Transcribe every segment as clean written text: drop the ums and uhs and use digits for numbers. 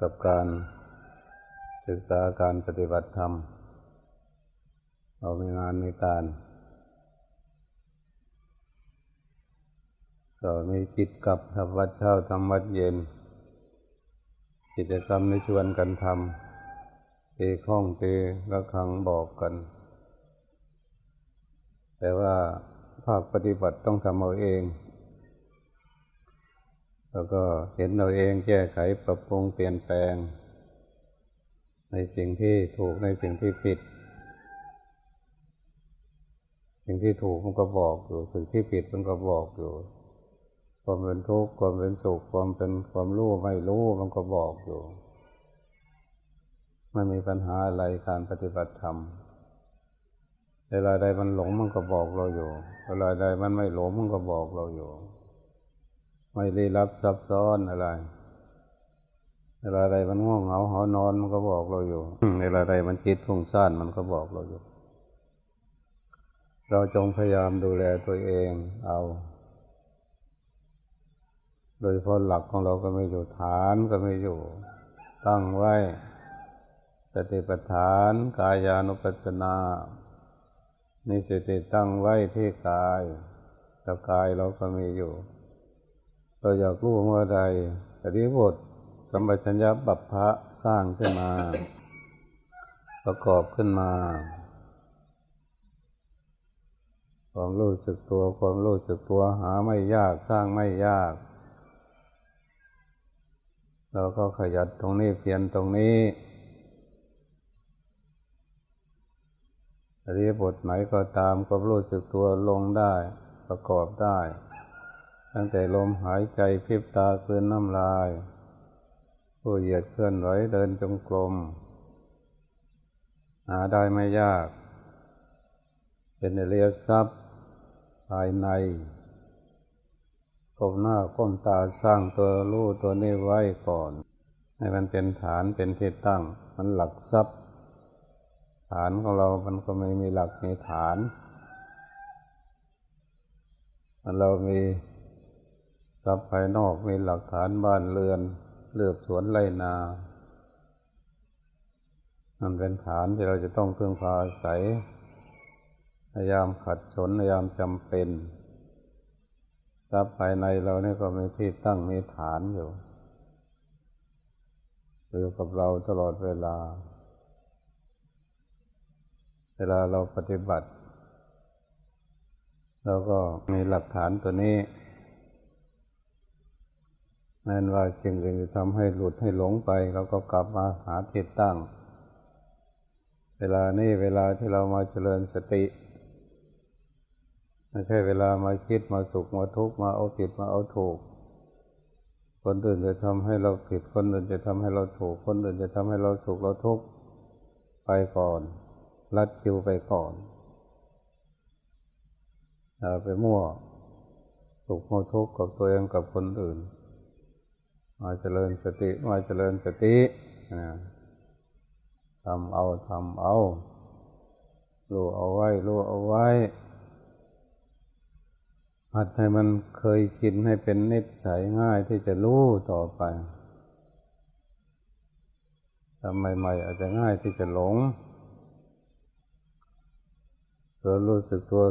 กับการศึกษาการปฏิบัติธรรมเรามีงานมีการก็มีกิจกรรมทำวัดเช้าทำวัดเย็นกิจกรรมในชวนกันทำเตะข้องเตะระฆังบอกกันแต่ว่าภาคปฏิบัติต้องทำเอาเองแล้วก็เห็นเอาเองแก้ไขปรับปรุงเปลี่ยนแปลงในสิ่งที่ถูกในสิ่งที่ผิดสิ่งที่ถูกมันก็บอกอยู่สิ่งที่ผิดมันก็บอกอยู่ความเป็นทุกข์ความเป็นสุขความเป็นความรู้ไม่รู้มันก็บอกอยู่ไม่มีปัญหาอะไรการปฏิบัติธรรมเวลาใดมันหลงมันก็บอกเราอยู่เวลาใดมันไม่หลงมันก็บอกเราอยู่ไม่ได้รับซับซ้อนอะไรเวลาใดมันง่วงเหงาหอนอนมันก็บอกเราอยู่เวลาใดมันคิดฟุ้งซ่านมันก็บอกเราอยู่เราจงพยายามดูแลตัวเองเอาโดยเพราะหลักของเราก็ไม่อยู่ฐานก็ไม่อยู่ตั้งไว้สติปัฏฐานกายานุปัสสนานี่สติตั้งไว้ที่กายกับกายเราก็มีอยู่เราอยากรู้เมื่อใดอริยบทสัมปชัญญะบัพพะสร้างขึ้นมา ประกอบขึ้นมาความรู้สึกตัวความรู้สึกตัวหาไม่ยากสร้างไม่ยากเราก็ขยันตรงนี้เพียรตรงนี้อริยบทไหนก็ตามความรู้สึกตัวลงได้ประกอบได้ตั้งแต่ลมหายใจพริบตาเกลืนน้ำลายผู้เหยียดเคลื่อนไหวเดินจงกรมหาได้ไม่ยากเป็นอริยทรัพย์ภายในก้มหน้าก้มตาสร้างตัวรู้ตัวนี้ไว้ก่อนให้มันเป็นฐานเป็นที่ตั้งมันหลักทรัพย์ฐานของเรามันก็ไม่มีหลักมีฐานเรามีทรัพย์ภายนอกมีหลักฐานบ้านเรือนเลือบสวนไร่นามันเป็นฐานที่เราจะต้องพึ่งพาอาศัยพยายามขัดสนพยายามจำเป็นทรัพย์ภายในเราเนี่ยก็มีที่ตั้งมีฐานอยู่กับเราตลอดเวลาเราปฏิบัติเราก็มีหลักฐานตัวนี้แม้ว่าสิ่งอื่นจะทำให้หลุดให้หลงไปเราก็กลับมาหาที่ตั้งเวลานี้เวลาที่เรามาเจริญสติไม่ใช่เวลามาคิดมาสุขมาทุกข์มาเอาผิดมาเอาถูกคนอื่นจะทำให้เราผิดคนอื่นจะทำให้เราถูกคนอื่นจะทำให้เราสุขเราทุกข์ไปก่อนลัดคิวไปก่อนไปมั่วสุขมั่วทุกข์กับตัวเองกับคนอื่นมาเจริญสติทำเอารู้เอาไว้หัดให้มันเคยชินให้เป็นนิสัยง่ายที่จะรู้ต่อไปทำใหม่ๆอาจจะง่ายที่จะหลงตัวรู้สึกตัว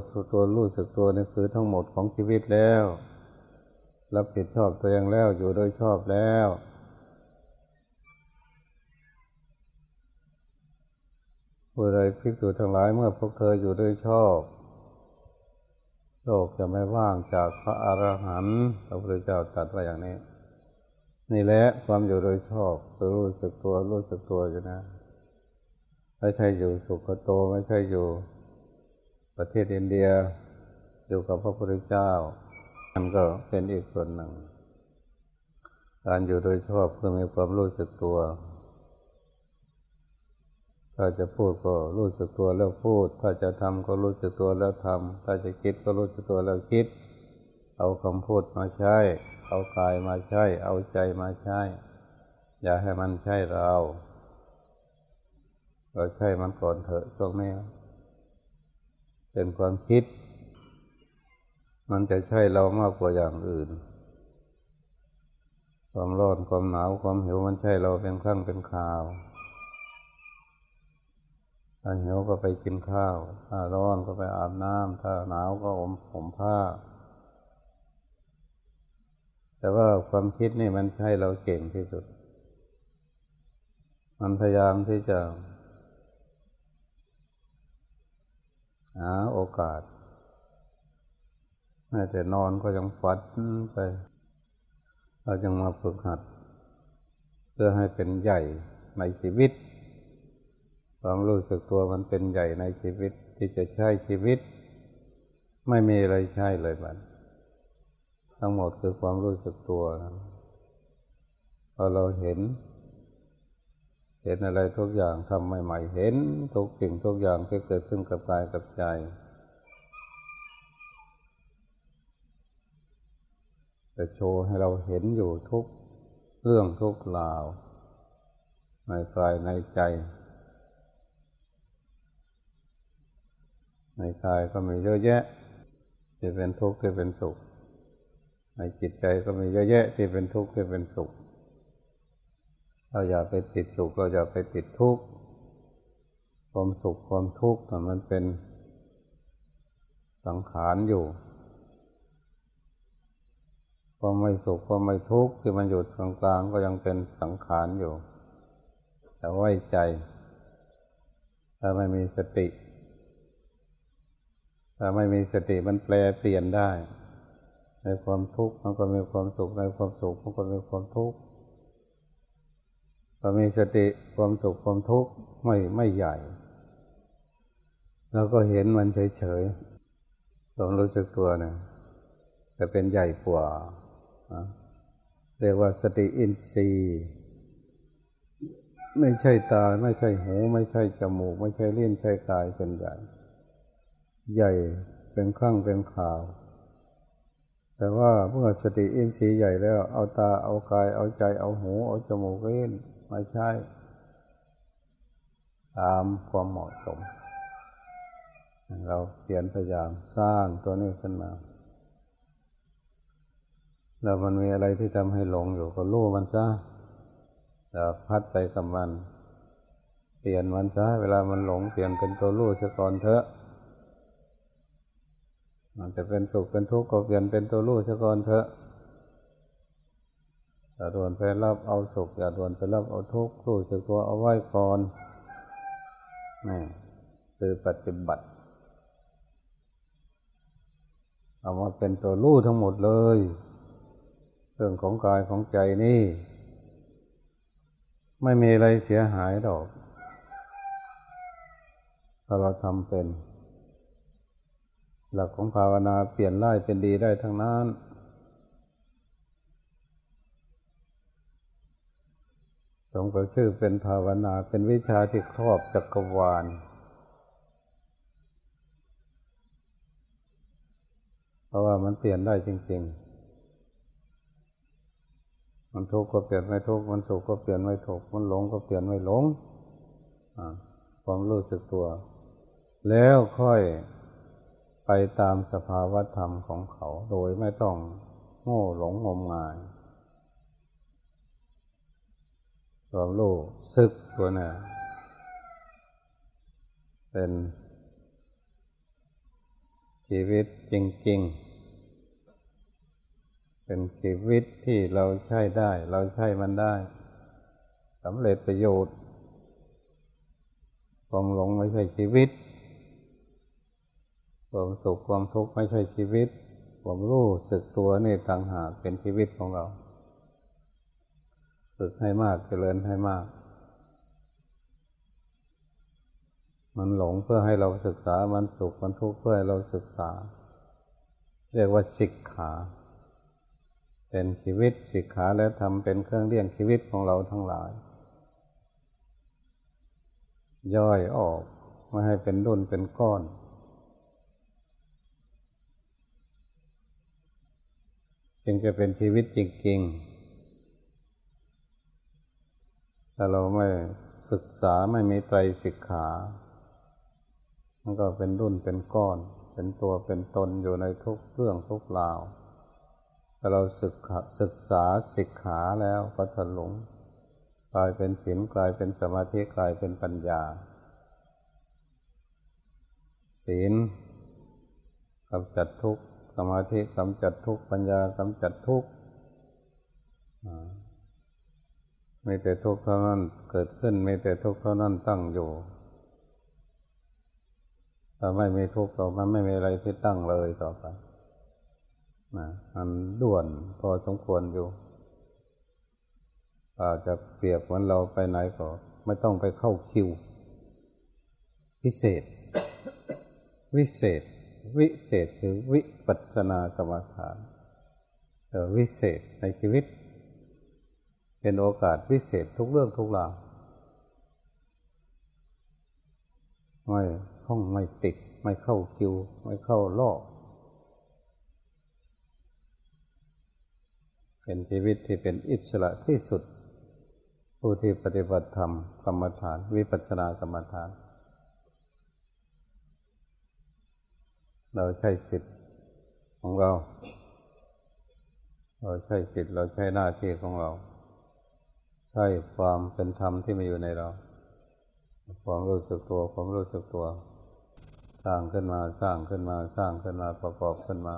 รู้สึกตัวนี่คือทั้งหมดของชีวิตแล้วรับผิดชอบตัวเองแล้วอยู่โดยชอบแล้วผู้ใดภิกษุทั้งหลายเมื่อพวกเธออยู่โดยชอบโลกจะไม่ว่างจากพระอรหันต์พระพุทธเจ้าตรัสไว้อย่างนี้นี่แหละความอยู่โดยชอบตัวรู้สึกตัวอยู่นะไม่ใช่อยู่สุขโตไม่ใช่อยู่ประเทศอินเดียอยู่กับพระพุทธเจ้ามันก็เป็นอีกส่วนหนึ่งการอยู่โดยชอบเพื่อมีความรู้สึกตัวถ้าจะพูดก็รู้สึกตัวแล้วพูดถ้าจะทำก็รู้สึกตัวแล้วทำถ้าจะคิดก็รู้สึกตัวแล้วคิดเอาคำพูดมาใช้เอากายมาใช้เอาใจมาใช้อย่าให้มันใช้เราใช้มันก่อนเถอะช่วงนี้เป็นความคิดมันจะใช่เรามากกว่าอย่างอื่น ความร้อนความหนาวความหิวมันใช่เราเป็นครั้งเป็นคราวถ้าหิวก็ไปกินข้าวถ้าร้อนก็ไปอาบน้ำถ้าหนาวก็ห่มผ้าแต่ว่าความคิดนี่มันใช่เราเก่งที่สุดมันพยายามที่จะหาโอกาสแม้แต่นอนก็ยังฝันไปเรายังมาฝึกหัดเพื่อให้เป็นใหญ่ในชีวิตความรู้สึกตัวมันเป็นใหญ่ในชีวิตที่จะใช้ชีวิตไม่มีอะไรใช่เลยมันทั้งหมดคือความรู้สึกตัวพอเราเห็นอะไรทุกอย่างทำใหม่ๆเห็นทุกสิ่งทุกอย่างที่เกิดขึ้นกับกายกับใจจะโชว์ให้เราเห็นอยู่ทุกเรื่องทุกราวในกายในใจในกายก็มีเยอะแยะที่เป็นทุกข์ที่เป็นสุขในจิตใจก็มีเยอะแยะที่เป็นทุกข์ที่เป็นสุขเราอย่าไปติดสุขเราอย่าไปติดทุกข์ความสุขความทุกข์มันเป็นสังขารอยู่ความไม่สุขความไม่ทุกข์ที่มันอยู่กลางๆก็ยังเป็นสังขารอยู่แต่ไว้ใจถ้าไม่มีสติมันแปลเปลี่ยนได้ในความทุกข์มันก็มีความสุขในความสุขมันก็มีความทุกข์ถ้ามีสติความสุขความทุกข์ไม่ใหญ่แล้วก็เห็นมันเฉยๆความรู้สึกตัวเนี่ยจะเป็นใหญ่กว่าเรียกว่าสติอินทรีย์ไม่ใช่ตาไม่ใช่หูไม่ใช่จมูกไม่ใช่ลิ้นใช่กายเป็นใหญ่เป็นครั้งเป็นคราวแต่ว่าเมื่อสติอินทรีย์ใหญ่แล้วเอาตาเอากายเอาใจเอาหูเอาจมูกเล่นไม่ใช่ตามความเหมาะสมเราเปลี่ยนพยายามสร้างตัวนี้ขึ้นมาแล้วมันมีอะไรที่ทำให้หลงอยู่ก็รู้มันซะแล้วพัดไปกับมันเปลี่ยนมันซะเวลามันหลงเปลี่ยนเป็นตัวรู้ซะก่อนเถอะมันจะเป็นสุขเป็นทุกข์ก็เปลี่ยนเป็นตัวรู้ซะก่อนเถอะอย่าด่วนไปรับเอาสุขอย่าด่วนไปรับเอาทุกข์รู้สึกตัวเอาไว้ก่อนนี่คือปฏิบัติเอามาเป็นตัวรู้ทั้งหมดเลยเรื่องของกายของใจนี่ไม่มีอะไรเสียหายหรอกถ้าเราทำเป็นหลักของภาวนาเปลี่ยนร้ายเป็นดีได้ทั้งนั้นสมกับชื่อเป็นภาวนาเป็นวิชาที่ครอบจักรวาลเพราะว่ามันเปลี่ยนได้จริงๆมันทุกข์ก็เปลี่ยนไม่ทุกข์มันสุขก็เปลี่ยนไม่สุขมันหลงก็เปลี่ยนไม่หลงความรู้สึกตัวแล้วค่อยไปตามสภาวะธรรมของเขาโดยไม่ต้องโง่หลงงมงายความรู้สึกตัวเนี่ยเป็นชีวิตจริงๆเป็นชีวิตที่เราใช้ได้เราใช้มันได้สำเร็จประโยชน์ความหลงไม่ใช่ชีวิตความสุขความทุกข์ไม่ใช่ชีวิตความรู้สึกตัวนี่ต่างหากเป็นชีวิตของเราฝึกให้มากเจริญให้มากมันหลงเพื่อให้เราศึกษามันสุขมันทุกข์เพื่อให้เราศึกษาเรียกว่าสิกขาเป็นชีวิตสิกขาและธรรมเป็นเครื่องเลี้ยงชีวิตของเราทั้งหลายย่อยออกไม่ให้เป็นดุลเป็นก้อนจึงจะเป็นชีวิตจริงๆถ้าเราไม่ศึกษาไม่มีไตรสิกขามันก็เป็นรุ่นเป็นก้อนเป็นตัวเป็นตนอยู่ในทุกเรื่องทุกราว ถ้าเราศึกษาสิกขาแล้วก็ถลุงกลายเป็นศีลกลายเป็นสมาธิกลายเป็นปัญญาศีลกำจัดทุกข์สมาธิกำจัดทุกข์ปัญญากำจัดทุกข์ไม่แต่ทุกข์เท่านั้นเกิดขึ้นไม่แต่ทุกข์เท่านั้นตั้งอยู่ถ้าไม่มีทุกข์ต่อมันไม่มีอะไรที่ตั้งเลยต่อไปมันด่วนพอสมควรอยู่อาจจะเปรียบเหมือนเราไปไหนก็ไม่ต้องไปเข้าคิวพิเศษ วิเศษวิเศษคือวิปัสสนากรรมฐานวิเศษในชีวิตเป็นโอกาสวิเศษทุกเรื่องทุกราวไม่ห้องไม่ติดไม่เข้าคิวไม่เข้าลอกเป็นชีวิตที่เป็นอิสระที่สุดผู้ที่ปฏิบัติธรรมกรรมฐานวิปัสสนากรรมฐานเราใช้สิทธิ์ของเราใช้สิทธิ์เราใช้หน้าที่ของเราใช่ความเป็นธรรมที่มีอยู่ในเราความรู้สึกตัวความรู้สึกตัวสร้างขึ้นมาสร้างขึ้นมาสร้างขึ้นมาประกอบขึ้นมา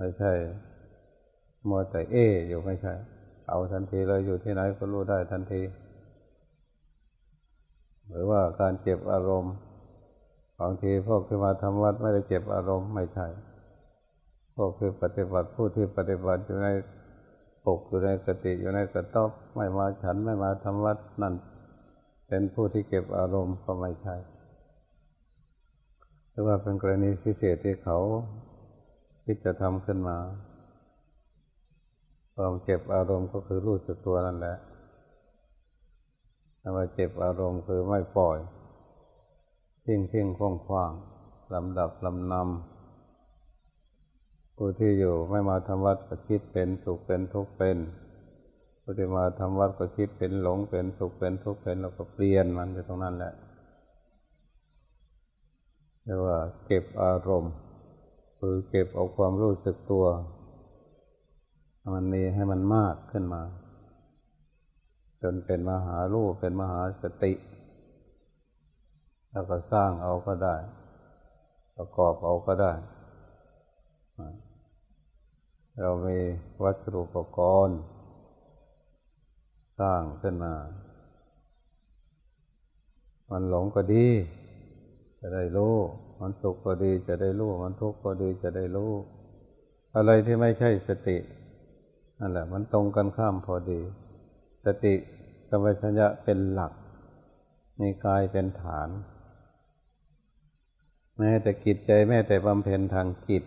ไม่ใช่มัวแต่อยู่ไม่ใช่เอาทันทีเลยอยู่ที่ไหนก็รู้ได้ทันทีหรือว่าการเก็บอารมณ์บางทีพวกที่มาทำวัดไม่ได้เก็บอารมณ์ไม่ใช่พวกที่ปฏิบัติผู้ที่ปฏิบัติอยู่ในปกอยู่ในกติอยู่ในกระต๊อบไม่มาฉันไม่มาทำวัดนั่นเป็นผู้ที่เก็บอารมณ์ก็ไม่ใช่หรือว่าเป็นกรณีพิเศษที่เขาที่จะทำขึ้นมาความเก็บอารมณ์ก็คือรู้สึกตัวนั่นแหละแต่ว่าเก็บอารมณ์คือไม่ปล่อยทิ้งๆคว่างๆลำดับลำนำผู้ที่อยู่ไม่มาทำวัดก็คิดเป็นสุขเป็นทุกข์เป็นผู้ที่มาทำวัดก็คิดเป็นหลงเป็นสุขเป็นทุกข์เป็นเราก็เปลี่ยนมันอยู่ตรงนั้นแหละเรียกว่าเก็บอารมณ์คือเก็บเอาความรู้สึกตัวมันมีให้มันมากขึ้นมาจนเป็นมหารูปเป็นมหาสติแล้วก็สร้างเอาก็ได้ประกอบเอาก็ได้เรามีวัสดุอุปกรณ์สร้างขึ้นมามันหลงก็ดีจะได้รู้มันสุขก็ดีจะได้รู้มันทุกข์ก็ดีจะได้รู้อะไรที่ไม่ใช่สตินั่นแหละมันตรงกันข้ามพอดีสติสัมปชัญญะเป็นหลักมีกายเป็นฐานแม้แต่กิจใจแม้แต่บำเพ็ญทางกิจ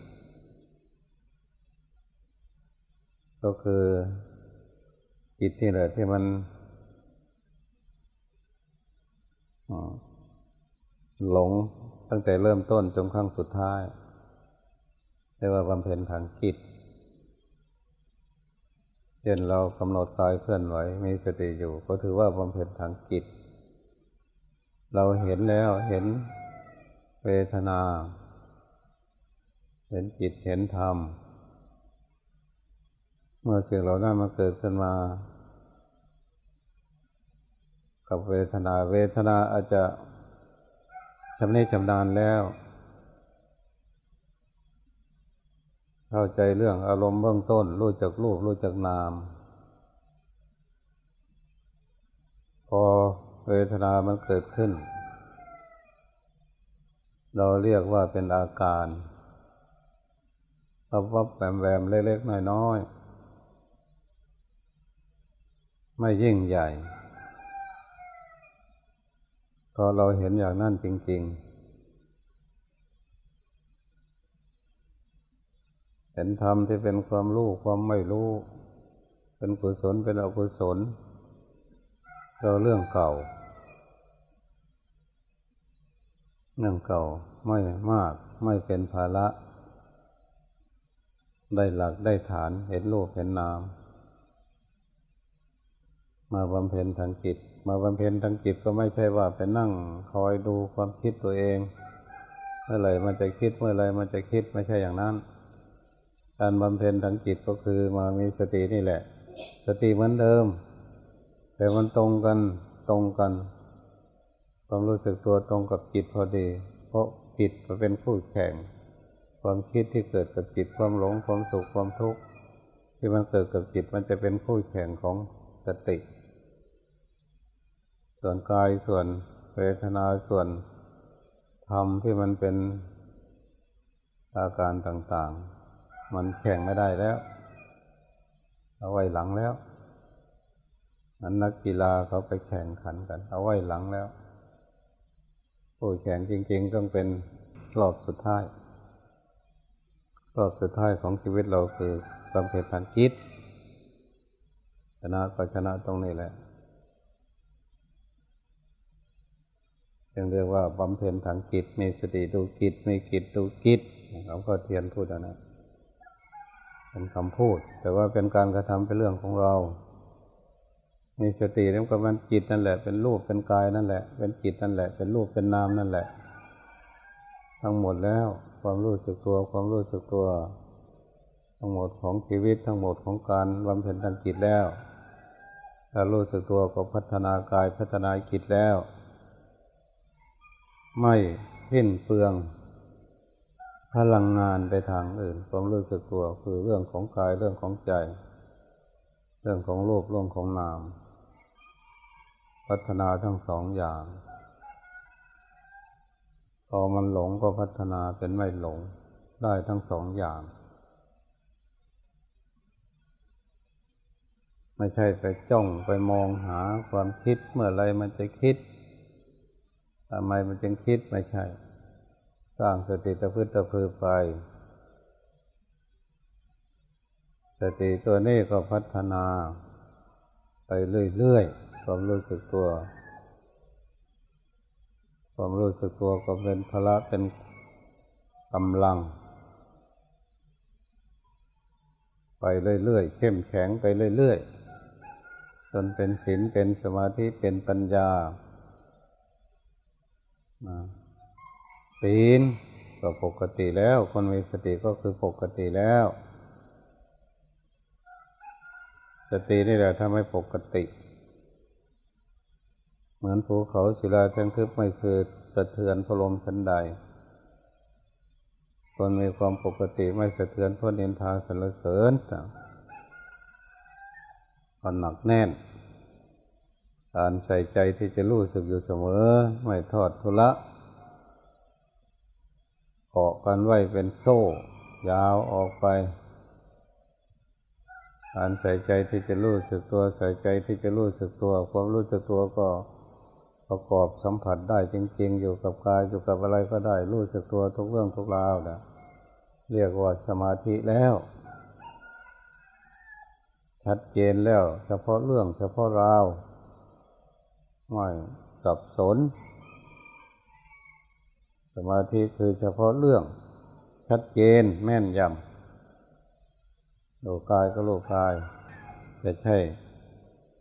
ก็คือจิตนี่แหละที่มันหลงตั้งแต่เริ่มต้นจนครั้งสุดท้ายเรียกว่าบำเพ็ญทางกิจเช่นเรากำหนดกายเคลื่อนไหวมีสติอยู่ก็ถือว่าบำเพ็ญทางกิจเราเห็นแล้วเห็นเวทนาเห็นจิตเห็นธรรมเมื่อสิ่งเหล่านั้นมาเกิดขึ้นมากับเวทนาอาจจะชำนิชำนาญแล้วเข้าใจเรื่องอารมณ์เบื้องต้นรู้จักรูปรู้จักนามพอเวทนามันเกิดขึ้นเราเรียกว่าเป็นอาการวับๆแวมๆเล็กๆน้อยๆไม่ยิ่งใหญ่พอเราเห็นอย่างนั้นจริงๆเห็นธรรมที่เป็นความรู้ความไม่รู้เป็นกุศลเป็นอกุศลเราเรื่องเก่าไม่มากไม่เป็นภาระได้หลักได้ฐานเห็นรูปเห็นนามมาบำเพ็ญทางจิตก็ไม่ใช่ว่าไปนั่งคอยดูความคิดตัวเองเมื่อไหร่มันจะคิดไม่ใช่อย่างนั้น การบำเพ็ญทางจิตก็คือมามีสตินี่แหละสติเหมือนเดิมแต่มันตรงกันความรู้สึกตัวตรงกับจิตพอดีเพราะจิตมันเป็นคู่แข่งความคิดที่เกิดกับจิตความหลงความสุขความทุกข์ที่มันเกิดกับจิตมันจะเป็นคู่แข่งของสติส่วนกายส่วนเวทนาส่วนธรรมที่มันเป็นอาการต่างๆมันแข่งไม่ได้แล้วเอาไว้หลังแล้วนักกีฬาเขาไปแข่งขันกันเอาไว้หลังแล้วผู้แข่งจริงๆต้องเป็นรอบสุดท้ายของชีวิตเราคือความเพียรทางจิตชนะก็ชนะตรงนี้แหละจึงเรียกว่าบำเพ็ญทางจิตมีสติดูจิตมีจิตดูจิตเราก็เทียนพูดนะเป็นคำพูดแต่ว่าเป็นการกระทำเป็นเรื่องของเรามีสติแล้วก็มันจิตนั่นแหละเป็นรูปเป็นกายนั่นแหละเป็นจิตนั่นแหละเป็นรูปเป็นนามนั่นแหละทั้งหมดแล้วความรู้สึกตัวทั้งหมดของชีวิตทั้งหมดของการบำเพ็ญทางจิตแล้วถ้ารู้สึกตัวก็พัฒนากายพัฒนาจิตแล้วไม่สิ้นเปลืองพลังงานไปทางอื่นความรู้สึกตัวคือเรื่องของกายเรื่องของใจเรื่องของรูปเรื่องของนามพัฒนาทั้งสองอย่างพอมันหลงก็พัฒนาเป็นไม่หลงได้ทั้งสองอย่างไม่ใช่ไปจ้องไปมองหาความคิดเมื่อไรมันจะคิดทำไมมันจึงคิดไม่ใช่สร้างสติตะพื้นตะพือไปสติตัวนี้ก็พัฒนาไปเรื่อยๆความรู้สึกตัวก็เป็นพละเป็นกำลังไปเรื่อยๆเข้มแข็งไปเรื่อยๆจนเป็นศีลเป็นสมาธิเป็นปัญญาศีลก็ปกติแล้วคนมีสติก็คือปกติแล้วสตินี่แหละทำให้ปกติเหมือนภูเขาศิลาแท่งทึบไม่สะเทือนพลมชั้นใดคนมีความปกติไม่สะเทือนเพราะนินทาสรรเสริญคนหนักแน่นการใส่ใจที่จะรู้สึกอยู่เสมอไม่ทอดทุละเกาะกันไว้เป็นโซ่ยาวออกไปการใส่ใจที่จะรู้สึกตัวความรู้สึกตัวก็ประกอบสัมผัสได้จริงๆอยู่กับกายอยู่กับอะไรก็ได้รู้สึกตัวทุกเรื่องทุกราวนะเรียกว่าสมาธิแล้วชัดเจนแล้วเฉพาะเรื่องเฉพาะราวไม่สับสนสมาธิคือเฉพาะเรื่องชัดเจนแม่นยำดูกายก็รู้กายจะใช่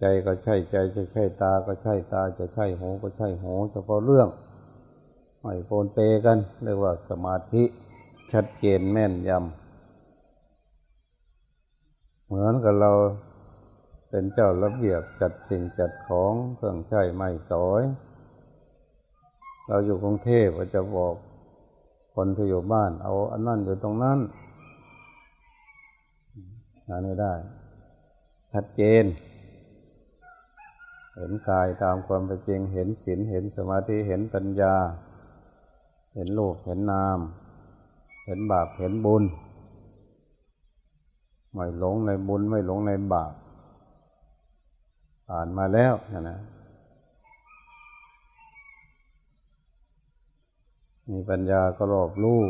ใจก็ใช่ใจจะใช่ตาก็ใช่ตาจะใช่หูก็ใช่หูเฉพาะเรื่องไม่โปนเปกันเรียกว่าสมาธิชัดเจนแม่นยำเหมือนกับเราเป็นเจ้าระเบียบจัดสิ่งจัดของเครื่องใช้ไม้สอยเราอยู่กรุงเทพก็จะบอกคนที่อยู่บ้านเอาอันนั้นอยู่ตรงนั้นหาไม่ได้ชัดเจนเห็นกายตามความเป็นจริงเห็นศีลเห็นสมาธิเห็นปัญญาเห็นรูปเห็นนามเห็นบาปเห็นบุญไม่หลงในบุญไม่หลงในบาปผ่านมาแล้วนะมีปัญญาก็รอบรู้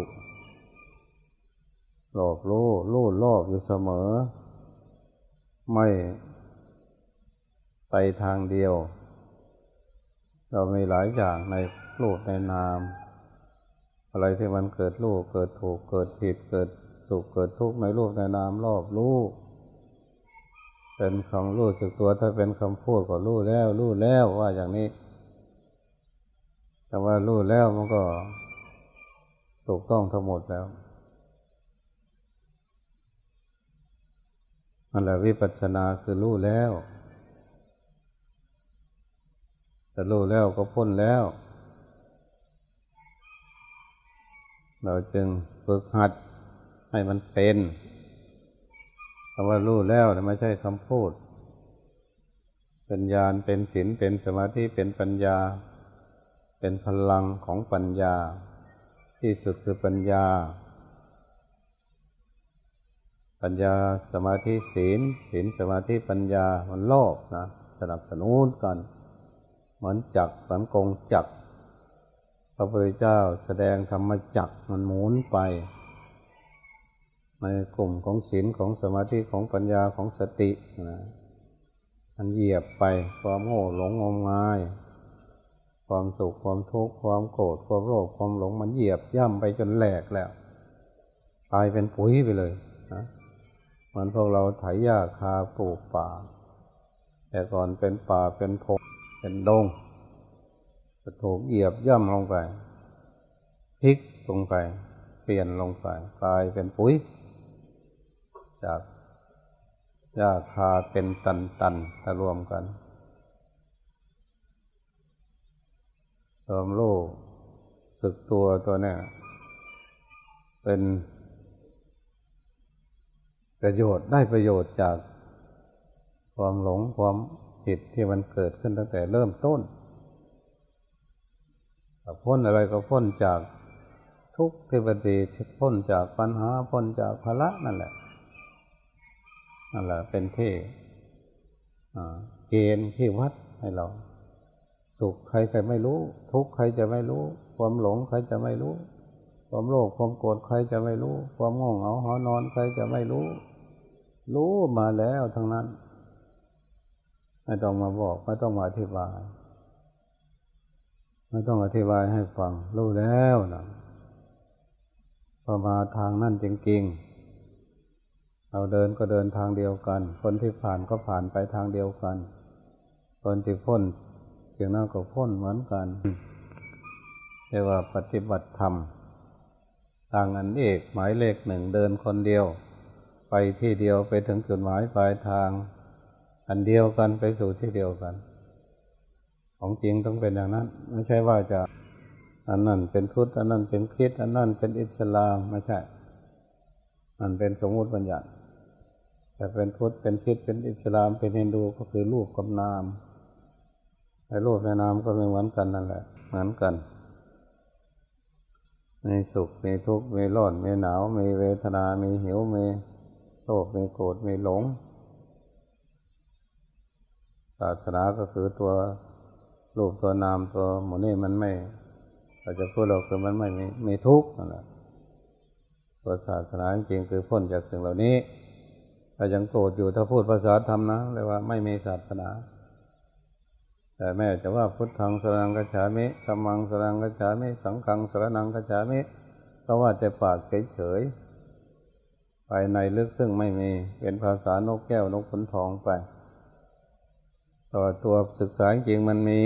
รอบอยู่เสมอไม่ไปทางเดียวเรามีหลายอย่างในรูปในนามอะไรที่มันเกิดรูปเกิดถูกเกิดผิดเกิดสุขเกิดทุกข์ในรูปในนามรอบรู้เป็นคำรู้สึกตัวถ้าเป็นคำพูดก็รู้แล้วว่าอย่างนี้แต่ว่ารู้แล้วมันก็ถูกต้องทั้งหมดแล้ว นั่นแหละวิปัสสนาคือรู้แล้วแต่รู้แล้วก็พ้นแล้วเราจึงฝึกหัดให้มันเป็นคำว่ารู้แล้วไม่ใช่คำพูดเป็นญาณเป็นศีลเป็นสมาธิเป็นปัญญาเป็นพลังของปัญญาที่สุดคือปัญญาสมาธิศีลสมาธิปัญญามันโลกนะสนับสนุนกันเหมือนจักรเหมือนกงจักรพระพุทธเจ้าแสดงธรรมจักรมันหมุนไปในกลุ่มของศีลของสมาธิของปัญญาของสตินะมันเหยียบไปความโง่หลงงมงายความสุขความทุกข์ความโกรธความโลภความหลงมันเหยียบย่ำไปจนแหลกแล้วตายเป็นปุ๋ยไปเลยนะมันพวกเราไถหญ้าคาปลูกป่าแต่ก่อนเป็นป่าเป็นพงเป็นดงจะถูกเหยียบย่ำลงไปพลิกลงไปเปลี่ยนลงไปกลายเป็นปุ๋ยจากหญ้าคาเป็นตันๆถ้ารวมกันรวมโลกสึกตัวเนี่ยเป็นประโยชน์ได้ประโยชน์จากความหลงความผิดที่มันเกิดขึ้นตั้งแต่เริ่มต้นพ้นอะไรก็พ้นจากทุกข์ที่ประดิษฐ์พ้นจากปัญหาพ้นจากภาระนั่นแหละเป็นที่เกณฑ์ที่วัดให้เราสุขใครใครไม่รู้ทุกข์ใครจะไม่รู้ความหลงใครจะไม่รู้ความโลภความโกรธใครจะไม่รู้ความง่วงเหงาหอนอนใครจะไม่รู้รู้มาแล้วทั้งนั้นไม่ต้องมาบอกไม่ต้องมาอธิบายไม่ต้องอธิบายให้ฟังรู้แล้วนะพอมาทางนั่นจริงๆเราเดินก็เดินทางเดียวกันคนที่ผ่านก็ผ่านไปทางเดียวกันคนที่พ้นจึงน่าก็พ้นเหมือนกันเรียกว่าปฏิบัติธรรมทางอันเอกหมายเลขหนึ่งเดินคนเดียวไปที่เดียวไปถึงจุดหมายปลายทางอันเดียวกันไปสู่ที่เดียวกันของจริงต้องเป็นอย่างนั้นไม่ใช่ว่าจะอันนั้นเป็นพุทธอันนั้นเป็นคริสต์อันนั้นเป็นอิสลามไม่ใช่มันเป็นสมมติบัญญัติแต่เป็นพุทธเป็นคริสต์เป็นอิสลามเป็นฮินดูก็คือรูปกับนามในรูปในนามก็เหมือนกันนั่นแหละเหมือนกันมีสุขมีทุกข์มีร้อนมีหนาวมีเวทนามีหิวมีโลภมีโกรธมีหลงศาสนาก็คือตัวรูปตัวนามตัวหมู่นี่มันไม่เราจะพูดเราคือมันไม่มีทุกข์นั่นแหละตัวศาสนาจริงคือพ้นจากสิ่งเหล่านี้ถ้ายังโกรธอยู่ถ้าพูดภาษาธรรมนะเรียกว่าไม่มีศาสนาแต่แม้จะว่าพุทธังสรณังคัจฉามิธัมมังสรณังคัจฉามิสังฆังสรณังคัจฉามิก็ว่าแต่ปากเฉยๆภายในลึกซึ่งไม่มีเป็นภาษานกแก้วนกขุนทองไปต่อตัวศึกษาจริงมันมี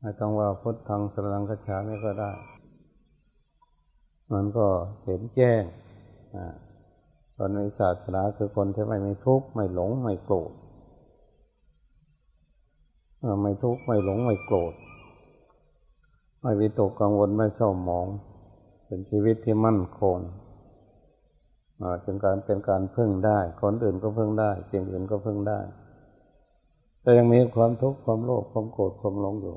ไม่ต้องว่าพุทธังสรณังคัจฉามิก็ได้มันก็เห็นแจ้งตอนในศาสนาคือคนที่ไม่มีทุกข์ไม่หลงไม่โกรธไม่ทุกข์ไม่หลงไม่โกรธไม่วิตกกังวลไม่เศร้าหมองเป็นชีวิตที่มั่นคงจึงการเป็นการพึ่งได้คนอื่นก็พึ่งได้สิ่งอื่นก็พึ่งได้แต่ยังมีความทุกข์ความโลภความโกรธความหลงอยู่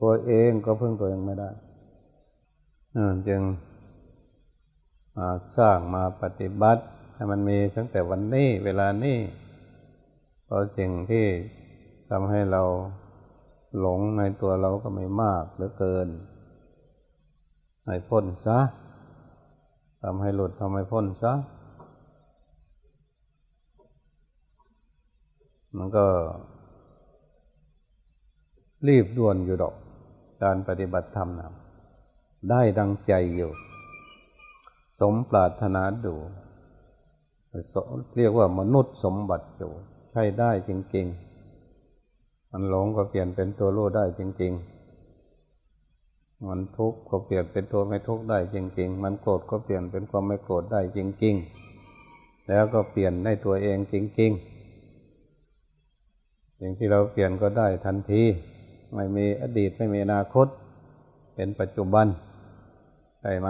ตัวเองก็พึ่งตัวเองไม่ได้จึงสร้างมาปฏิบัติให้มันมีตั้งแต่วันนี้เวลานี้เพราะสิ่งที่ทำให้เราหลงในตัวเราก็ไม่มากเหลือเกินให้พ้นซะทำให้หลุดทำให้พ้นซะมันก็รีบด่วนอยู่ดอกการปฏิบัติธรรมนะได้ดังใจอยู่สมปรารถนาดูเรียกว่ามนุษย์สมบัติอยู่ใช่ได้จริงๆมันหลงก็เปลี่ยนเป็นตัวรู้ได้จริงๆมันทุกข์ก็เปลี่ยนเป็นตัวไม่ทุกข์ได้จริงๆมันโกรธก็เปลี่ยนเป็นความไม่โกรธได้จริง แล้วก็เปลี่ยนในตัวเองจริงๆสิ่งที่เราเปลี่ยนก็ได้ทันทีไม่มีอดีตไม่มีอนาคตเป็นปัจจุบันได้ไหม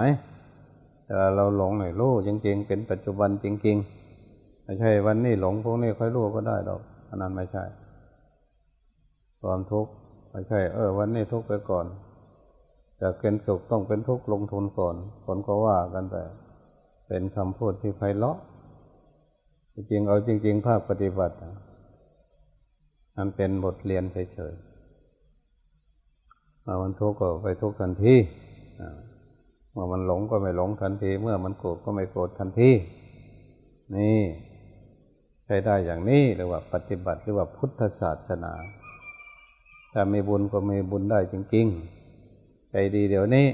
แต่เราหลงหน่อยรู้จริงๆเป็นปัจจุบันจริงๆไม่ใช่วันนี้หลงพวกนี้ค่อยรู้ก็ได้หรอกอันนั้นไม่ใช่ความทุกข์ไม่ใช่วันนี้ทุกข์ไปก่อนจะเป็นสุขต้องเป็นทุกข์ลงทุนก่อนผลก็ว่ากันไปเป็นคำพูดที่ไพเราะจริงๆเอาจริงๆภาคปฏิบัติมันเป็นบทเรียนเฉยๆมันทุกข์ก็ไปทุกข์ทันทีเมื่อมันหลงก็ไม่หลงทันทีเมื่อมันโกรธก็ไม่โกรธทันทีนี่ใช้ได้อย่างนี้หรือว่าปฏิบัติหรือว่าพุทธศาสนาถ้ามีบุญก็มีบุญได้จริงๆใจดีเดี๋ยวนี้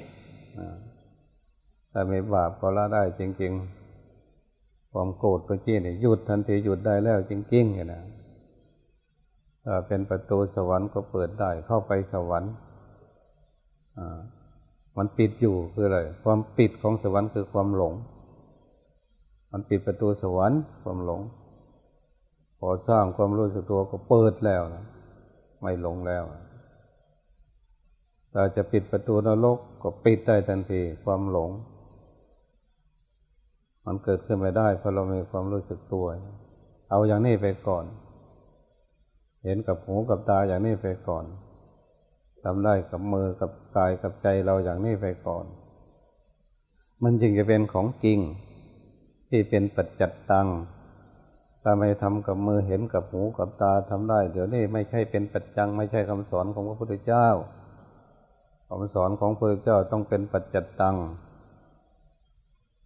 ถ้ามีบาปก็ละได้จริงๆความโกรธก็เจี๊ยนหยุดทันทีหยุดได้แล้วจริงๆนะถ้าเป็นประตูสวรรค์ก็เปิดได้เข้าไปสวรรค์มันปิดอยู่คืออะไรความปิดของสวรรค์คือความหลงมันปิดประตูสวรรค์ความหลงพอสร้างความรู้สึกตัวก็เปิดแล้วนะไม่หลงแล้วเราจะปิดประตูนรกก็ปิดได้ทันทีความหลงมันเกิดขึ้นไม่ได้เพราะเรามีความรู้สึกตัวเอาอย่างนี้ไปก่อนเห็นกับหูกับตาอย่างนี้ไปก่อนทำได้กับมือกับกายกับใจเราอย่างนี้ไปก่อนมันจึงจะเป็นของจริงที่เป็นปัจจัตตังถ้าไม่ทำกับมือเห็นกับหูกับตาทำได้เดี๋ยวนี้ไม่ใช่เป็นปัจจังไม่ใช่คำสอนของพระพุทธเจ้าคำสอนของพระพุทธเจ้าต้องเป็นปัจจัตตัง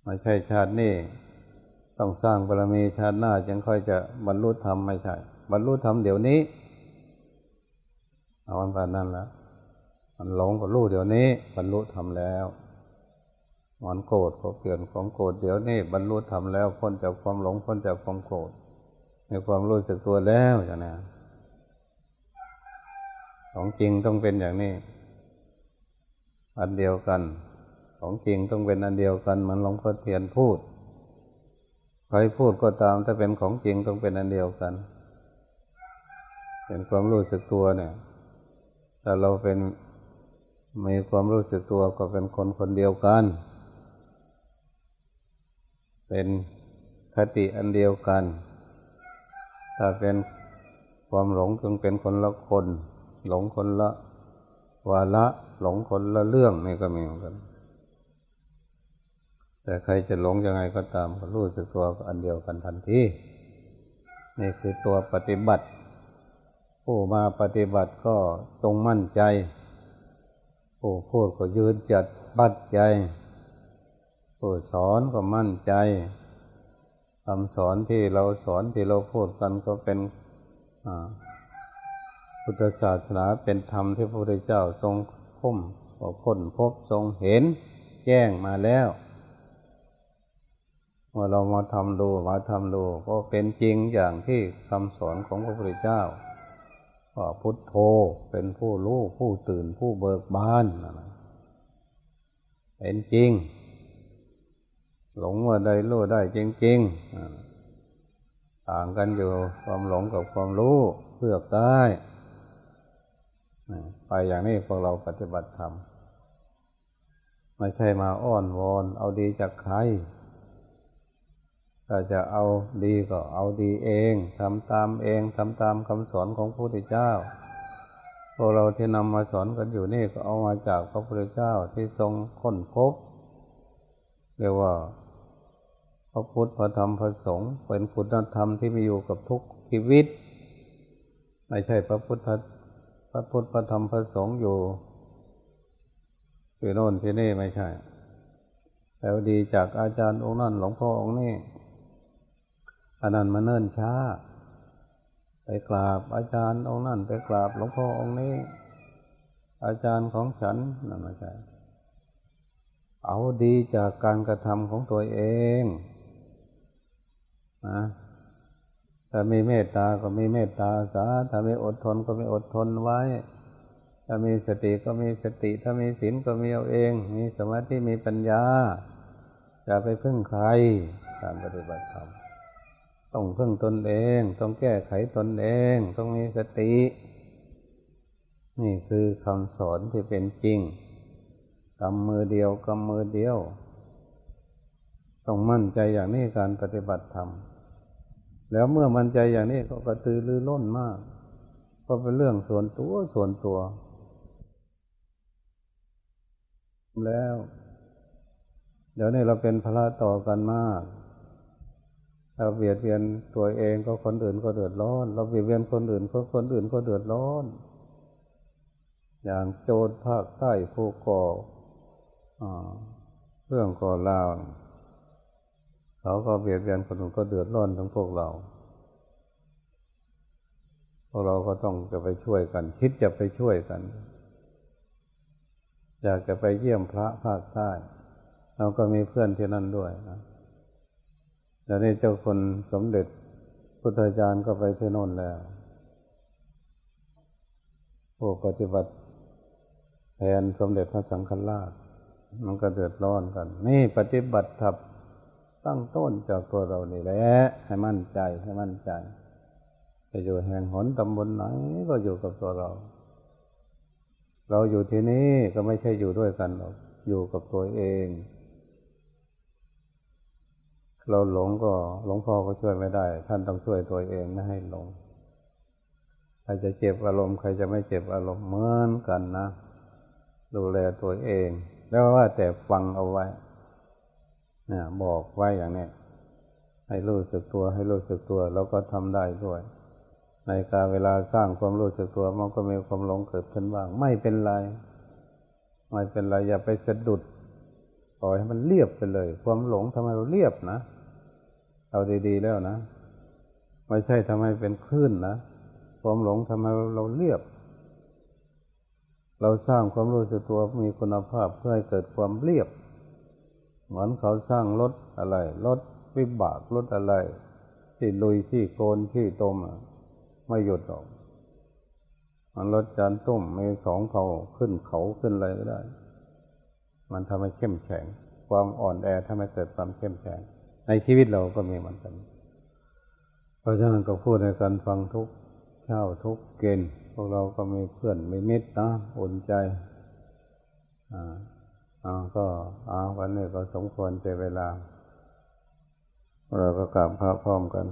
ไม่ใช่ชาตินี้ต้องสร้างบารมีชาติหน้าจึงค่อยจะบรรลุธรรมไม่ใช่บรรลุธรรมเดี๋ยวนี้เอาอันแบบนั้นแล้วมันหลงก็รู้เดี๋ยวนี้บรรลุธรรมแล้วมันโกรธก็เปลี่ยนความโกรธเดี๋ยวนี้บรรลุธรรมแล้วพ้นจากความหลงพ้นจากความโกรธในความรู้สึกตัวแล้วอย่างนี้ของจริงต้องเป็นอย่างนี้อันเดียวกันของจริงต้องเป็นอันเดียวกันมันหลวงพ่อเทียนพูดใครพูดก็ตามถ้าเป็นของจริงต้องเป็นอันเดียวกันเป็นความรู้สึกตัวเนี่ยแต่เราเป็นมีความรู้สึกตัวก็เป็นคนคนเดียวกันเป็นคติอันเดียวกันถ้าเป็นความหลงจึงเป็นคนละคนหลงคนละวาระหลงคนละเรื่องนี่ก็มีเหมือนกันแต่ใครจะหลงยังไงก็ตามก็รู้สึกตัวอันเดียวกันทันทีนี่คือตัวปฏิบัติผู้มาปฏิบัติก็จงมั่นใจผู้พูดก็ยืนจัดปัดใจผู้สอนก็มั่นใจคำสอนที่เราสอนที่เราพูดกันก็เป็นพุทธศาสนาเป็นธรรมที่พระพุทธเจ้าทรงค้นพบทรงเห็นแจ้งมาแล้วเมื่อเรามาทำดูก็เป็นจริงอย่างที่คำสอนของพระพุทธเจ้าก็พุทโธเป็นผู้รู้ผู้ตื่นผู้เบิกบานเป็นจริงหลงว่าได้รู้ได้จริงๆต่างกันอยู่ความหลงกับความรู้เลือกได้ไปอย่างนี้พวกเราปฏิบัติธรรมไม่ใช่มาอ้อนวอนเอาดีจากใครถ้าจะเอาดีก็เอาดีเองทำตามเองทำตามคำสอนของพระพุทธเจ้าพวกเราที่นำมาสอนกันอยู่นี่ก็เอามาจากพระพุทธเจ้าที่ทรงค้นพบเรียกว่าพระพุทธพระธรรมพระสงฆ์เป็นคุณธรรมที่มีอยู่กับทุกชีวิตไม่ใช่พระพุทธพระธรรมพระสงฆ์อยู่ที่โน่นที่นี่ไม่ใช่แล้วดีจากอาจารย์องค์นั้นหลวงพ่อองค์นี้อันนั้นมาเนิ่นช้าไปกราบอาจารย์องค์นั้นไปกราบหลวงพ่อองค์นี้อาจารย์ของฉันนั่นไม่ใช่เอาดีจากการกระทำของตัวเองนะถ้ามีเมตตาก็มีเมตตาสาถ้ามีอดทนก็มีอดทนไว้ถ้ามีสติก็มีสติถ้ามีศีลก็มีเอาเองมีสมาธิมีปัญญาอย่าไปพึ่งใครการปฏิบัติธรรม ต้องพึ่งตนเองต้องแก้ไขตนเองต้องมีสตินี่คือคำสอนที่เป็นจริงกำมือเดียวกำมือเดียวต้องมั่นใจอย่างนี้การปฏิบัติธรรมแล้วเมื่อมั่นใจอย่างนี้ก็กระตือรือร้นมากเพราะเป็นเรื่องส่วนตัวแล้วเดี๋ยวนี้เราเป็นภาระต่อกันมากเราเบียดเบียนตัวเองก็คนอื่นก็เดือดร้อนเราเบียดเบียนคนอื่นก็เดือดร้อนอย่างโจรภาคใต้ผู้ก่อเรื่องก่อราวเขาก็เบียดเบียนคนอื่นก็เดือดร้อนทั้งพวกเราก็ต้องจะไปช่วยกันคิดจะไปช่วยกันอยากจะไปเยี่ยมพระภาคใต้เราก็มีเพื่อนที่นั่นด้วยนะเดี๋ยวนี้เจ้าคนสมเด็จพุทธาจารย์ก็ไปที่โน่นแล้วผู้ปฏิบัติแทนสมเด็จพระสังฆราชมันก็เดือดร้อนกันนี่ปฏิบัติทับตั้งต้นจากตัวเรานี่แหละให้มั่นใจจะอยู่แห่งหนตำบลไหนก็อยู่กับตัวเราอยู่ที่นี่ก็ไม่ใช่อยู่ด้วยกันหรอกอยู่กับตัวเองเราหลงก็หลวงพ่อก็ช่วยไม่ได้ท่านต้องช่วยตัวเองไม่ให้หลงใครจะเจ็บอารมณ์ใครจะไม่เจ็บอารมณ์เหมือนกันนะดูแลตัวเองแล้วว่าแต่ฟังเอาไว้เนี่ยบอกไว้อย่างนี้ให้รู้สึกตัวแล้วก็ทำได้ด้วยในการเวลาสร้างความรู้สึกตัวมันก็มีความหลงเกิดขึ้นบ้างไม่เป็นไรอย่าไปสะดุดปล่อยให้มันเรียบไปเลยความหลงทำให้เราเรียบนะเอาดีๆแล้วนะไม่ใช่ทำให้เป็นคลื่นนะความหลงทำให้เราเรียบเราสร้างความรู้สึกตัวมีคุณภาพเพื่อให้เกิดความเรียบเหมือนเขาสร้างรถวิบากรถอะไรที่ลุยที่โกนที่ตมไม่หยุดหรอกมันรถจานต้มมี2เผาขึ้นเขาขึ้นอะไรก็ได้มันทำให้เข้มแข็งความอ่อนแอทำให้เกิดความเข้มแข็งในชีวิตเราก็มีเหมือนกันเพราะฉะนั้นก็พูดในการฟังทุกเช้าทุกเย็นพวกเราก็มีเพื่อนมีมิตรนะอุ่นใจก็วันนี้ก็สมควรใจเวลาเราก็กราบพระพร้อมกัน